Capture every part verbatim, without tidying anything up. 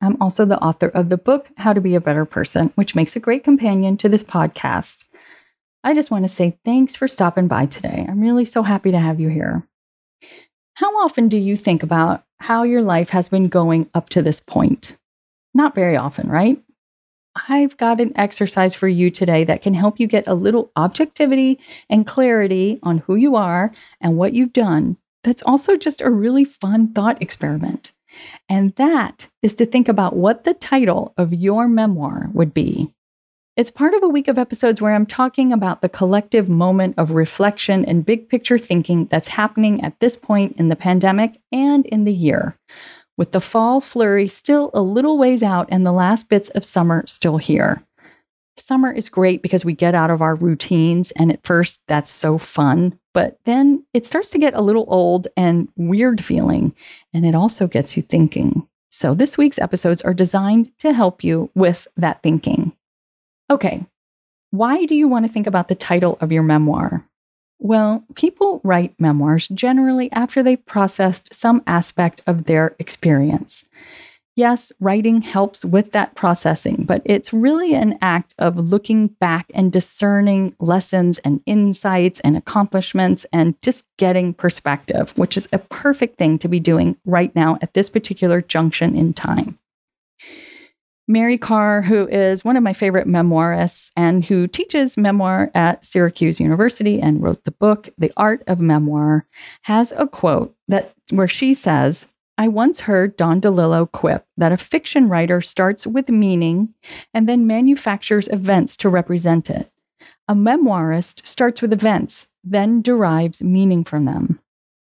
I'm also the author of the book, How to Be a Better Person, which makes a great companion to this podcast. I just want to say thanks for stopping by today. I'm really so happy to have you here. How often do you think about how your life has been going up to this point? Not very often, right? I've got an exercise for you today that can help you get a little objectivity and clarity on who you are and what you've done. That's also just a really fun thought experiment. And that is to think about what the title of your memoir would be. It's part of a week of episodes where I'm talking about the collective moment of reflection and big picture thinking that's happening at this point in the pandemic and in the year, with the fall flurry still a little ways out and the last bits of summer still here. Summer is great because we get out of our routines, and at first that's so fun, but then it starts to get a little old and weird feeling, and it also gets you thinking. So this week's episodes are designed to help you with that thinking. Okay, why do you want to think about the title of your memoir? Well, people write memoirs generally after they've processed some aspect of their experience. Yes, writing helps with that processing, but it's really an act of looking back and discerning lessons and insights and accomplishments and just getting perspective, which is a perfect thing to be doing right now at this particular junction in time. Mary Carr, who is one of my favorite memoirists and who teaches memoir at Syracuse University and wrote the book, The Art of Memoir, has a quote that where she says, I once heard Don DeLillo quip that a fiction writer starts with meaning and then manufactures events to represent it. A memoirist starts with events, then derives meaning from them.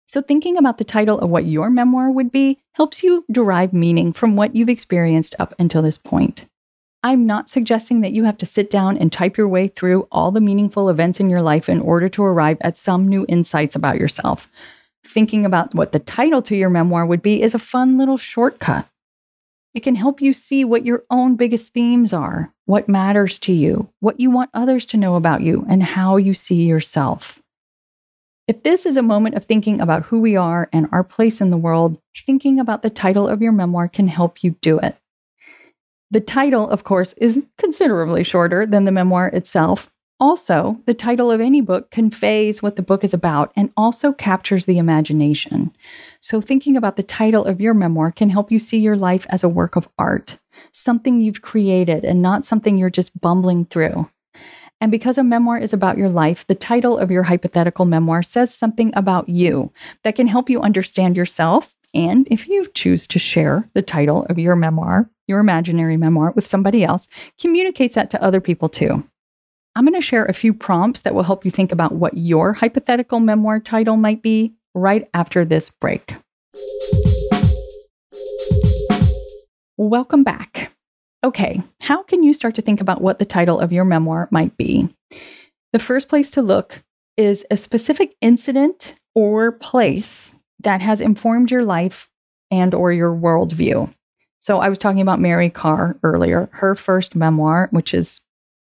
So thinking about the title of what your memoir would be helps you derive meaning from what you've experienced up until this point. I'm not suggesting that you have to sit down and type your way through all the meaningful events in your life in order to arrive at some new insights about yourself. Thinking about what the title to your memoir would be is a fun little shortcut. It can help you see what your own biggest themes are, what matters to you, what you want others to know about you, and how you see yourself. If this is a moment of thinking about who we are and our place in the world, thinking about the title of your memoir can help you do it. The title, of course, is considerably shorter than the memoir itself. Also, the title of any book conveys what the book is about and also captures the imagination. So thinking about the title of your memoir can help you see your life as a work of art, something you've created and not something you're just bumbling through. And because a memoir is about your life, the title of your hypothetical memoir says something about you that can help you understand yourself. And if you choose to share the title of your memoir, your imaginary memoir, with somebody else, communicates that to other people too. I'm going to share a few prompts that will help you think about what your hypothetical memoir title might be right after this break. Welcome back. Okay, how can you start to think about what the title of your memoir might be? The first place to look is a specific incident or place that has informed your life and or your worldview. So I was talking about Mary Carr earlier, her first memoir, which is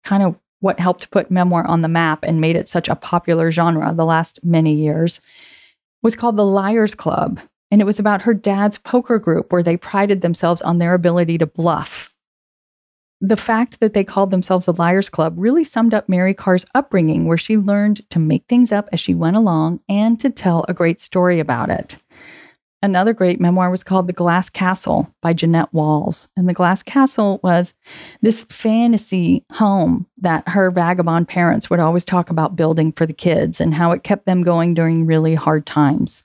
kind of what helped put memoir on the map and made it such a popular genre the last many years, was called The Liar's Club. And it was about her dad's poker group where they prided themselves on their ability to bluff. The fact that they called themselves The Liar's Club really summed up Mary Carr's upbringing, where she learned to make things up as she went along and to tell a great story about it. Another great memoir was called The Glass Castle by Jennette Walls. And The Glass Castle was this fantasy home that her vagabond parents would always talk about building for the kids and how it kept them going during really hard times.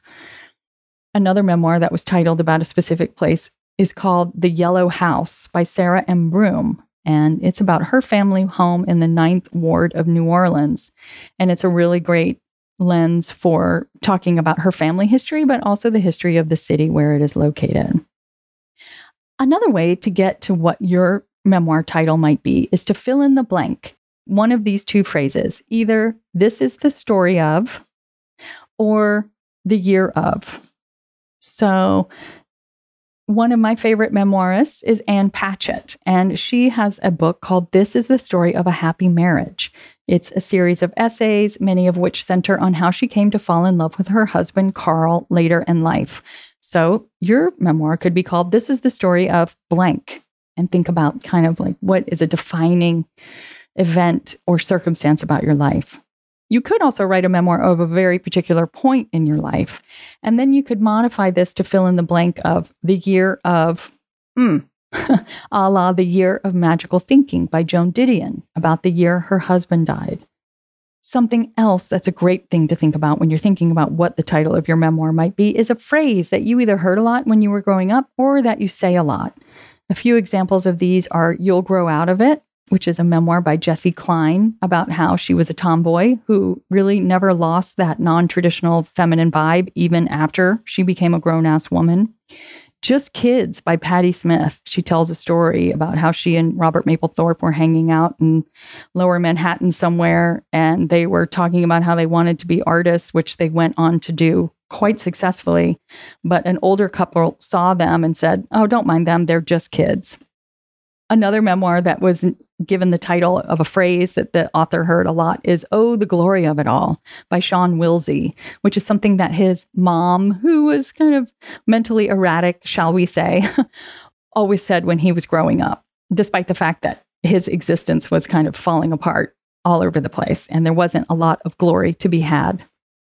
Another memoir that was titled about a specific place is called The Yellow House by Sarah M. Broom. And it's about her family home in the Ninth Ward of New Orleans. And it's a really great lens for talking about her family history, but also the history of the city where it is located. Another way to get to what your memoir title might be, is to fill in the blank. One of these two phrases, either this is the story of or the year of. So one of my favorite memoirists is Anne Patchett, and she has a book called This is the Story of a Happy Marriage. It's a series of essays, many of which center on how she came to fall in love with her husband, Carl, later in life. So your memoir could be called This is the Story of Blank, and think about kind of like what is a defining event or circumstance about your life. You could also write a memoir of a very particular point in your life, and then you could modify this to fill in the blank of the year of, mm, a la The Year of Magical Thinking by Joan Didion, about the year her husband died. Something else that's a great thing to think about when you're thinking about what the title of your memoir might be is a phrase that you either heard a lot when you were growing up or that you say a lot. A few examples of these are You'll Grow Out of It, which is a memoir by Jesse Klein about how she was a tomboy who really never lost that non-traditional feminine vibe even after she became a grown-ass woman. Just Kids by Patti Smith. She tells a story about how she and Robert Mapplethorpe were hanging out in lower Manhattan somewhere, and they were talking about how they wanted to be artists, which they went on to do quite successfully. But an older couple saw them and said, oh, don't mind them, they're just kids. Another memoir that was given the title of a phrase that the author heard a lot is Oh, the Glory of It All by Sean Wilsey, which is something that his mom, who was kind of mentally erratic, shall we say, always said when he was growing up, despite the fact that his existence was kind of falling apart all over the place and there wasn't a lot of glory to be had.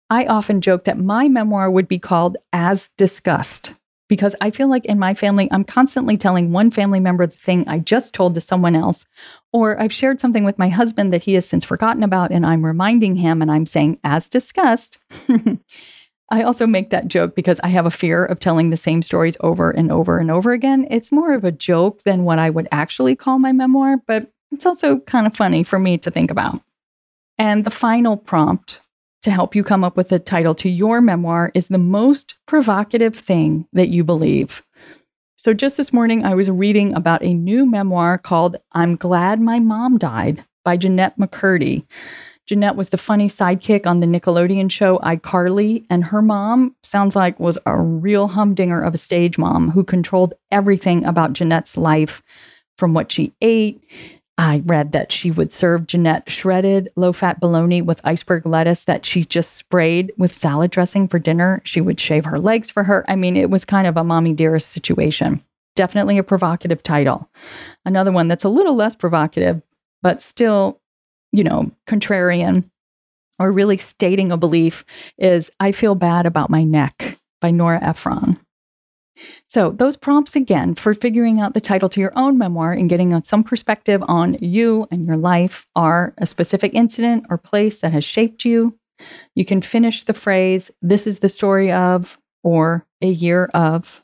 I often joke that my memoir would be called As Discussed, because I feel like in my family, I'm constantly telling one family member the thing I just told to someone else, or I've shared something with my husband that he has since forgotten about, and I'm reminding him, and I'm saying, as discussed. I also make that joke because I have a fear of telling the same stories over and over and over again. It's more of a joke than what I would actually call my memoir, but it's also kind of funny for me to think about. And the final prompt to help you come up with a title to your memoir is the most provocative thing that you believe. So just this morning, I was reading about a new memoir called I'm Glad My Mom Died by Jennette McCurdy. Jennette was the funny sidekick on the Nickelodeon show iCarly, and her mom sounds like was a real humdinger of a stage mom who controlled everything about Jennette's life, from what she ate. I read that she would serve Jennette shredded, low-fat bologna with iceberg lettuce that she just sprayed with salad dressing for dinner. She would shave her legs for her. I mean, it was kind of a mommy dearest situation. Definitely a provocative title. Another one that's a little less provocative, but still, you know, contrarian or really stating a belief is I Feel Bad About My Neck by Nora Ephron. So those prompts again for figuring out the title to your own memoir and getting some perspective on you and your life are a specific incident or place that has shaped you. You can finish the phrase, this is the story of, or a year of.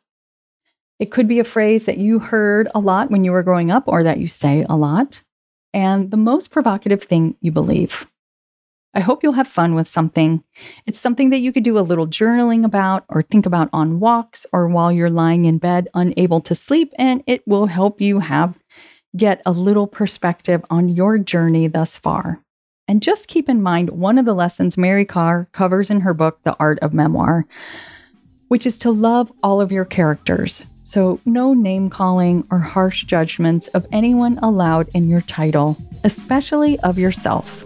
It could be a phrase that you heard a lot when you were growing up or that you say a lot. And the most provocative thing you believe. I hope you'll have fun with something. It's something that you could do a little journaling about or think about on walks or while you're lying in bed unable to sleep, and it will help you have get a little perspective on your journey thus far. And just keep in mind one of the lessons Mary Carr covers in her book, The Art of Memoir, which is to love all of your characters. So no name calling or harsh judgments of anyone allowed in your title, especially of yourself.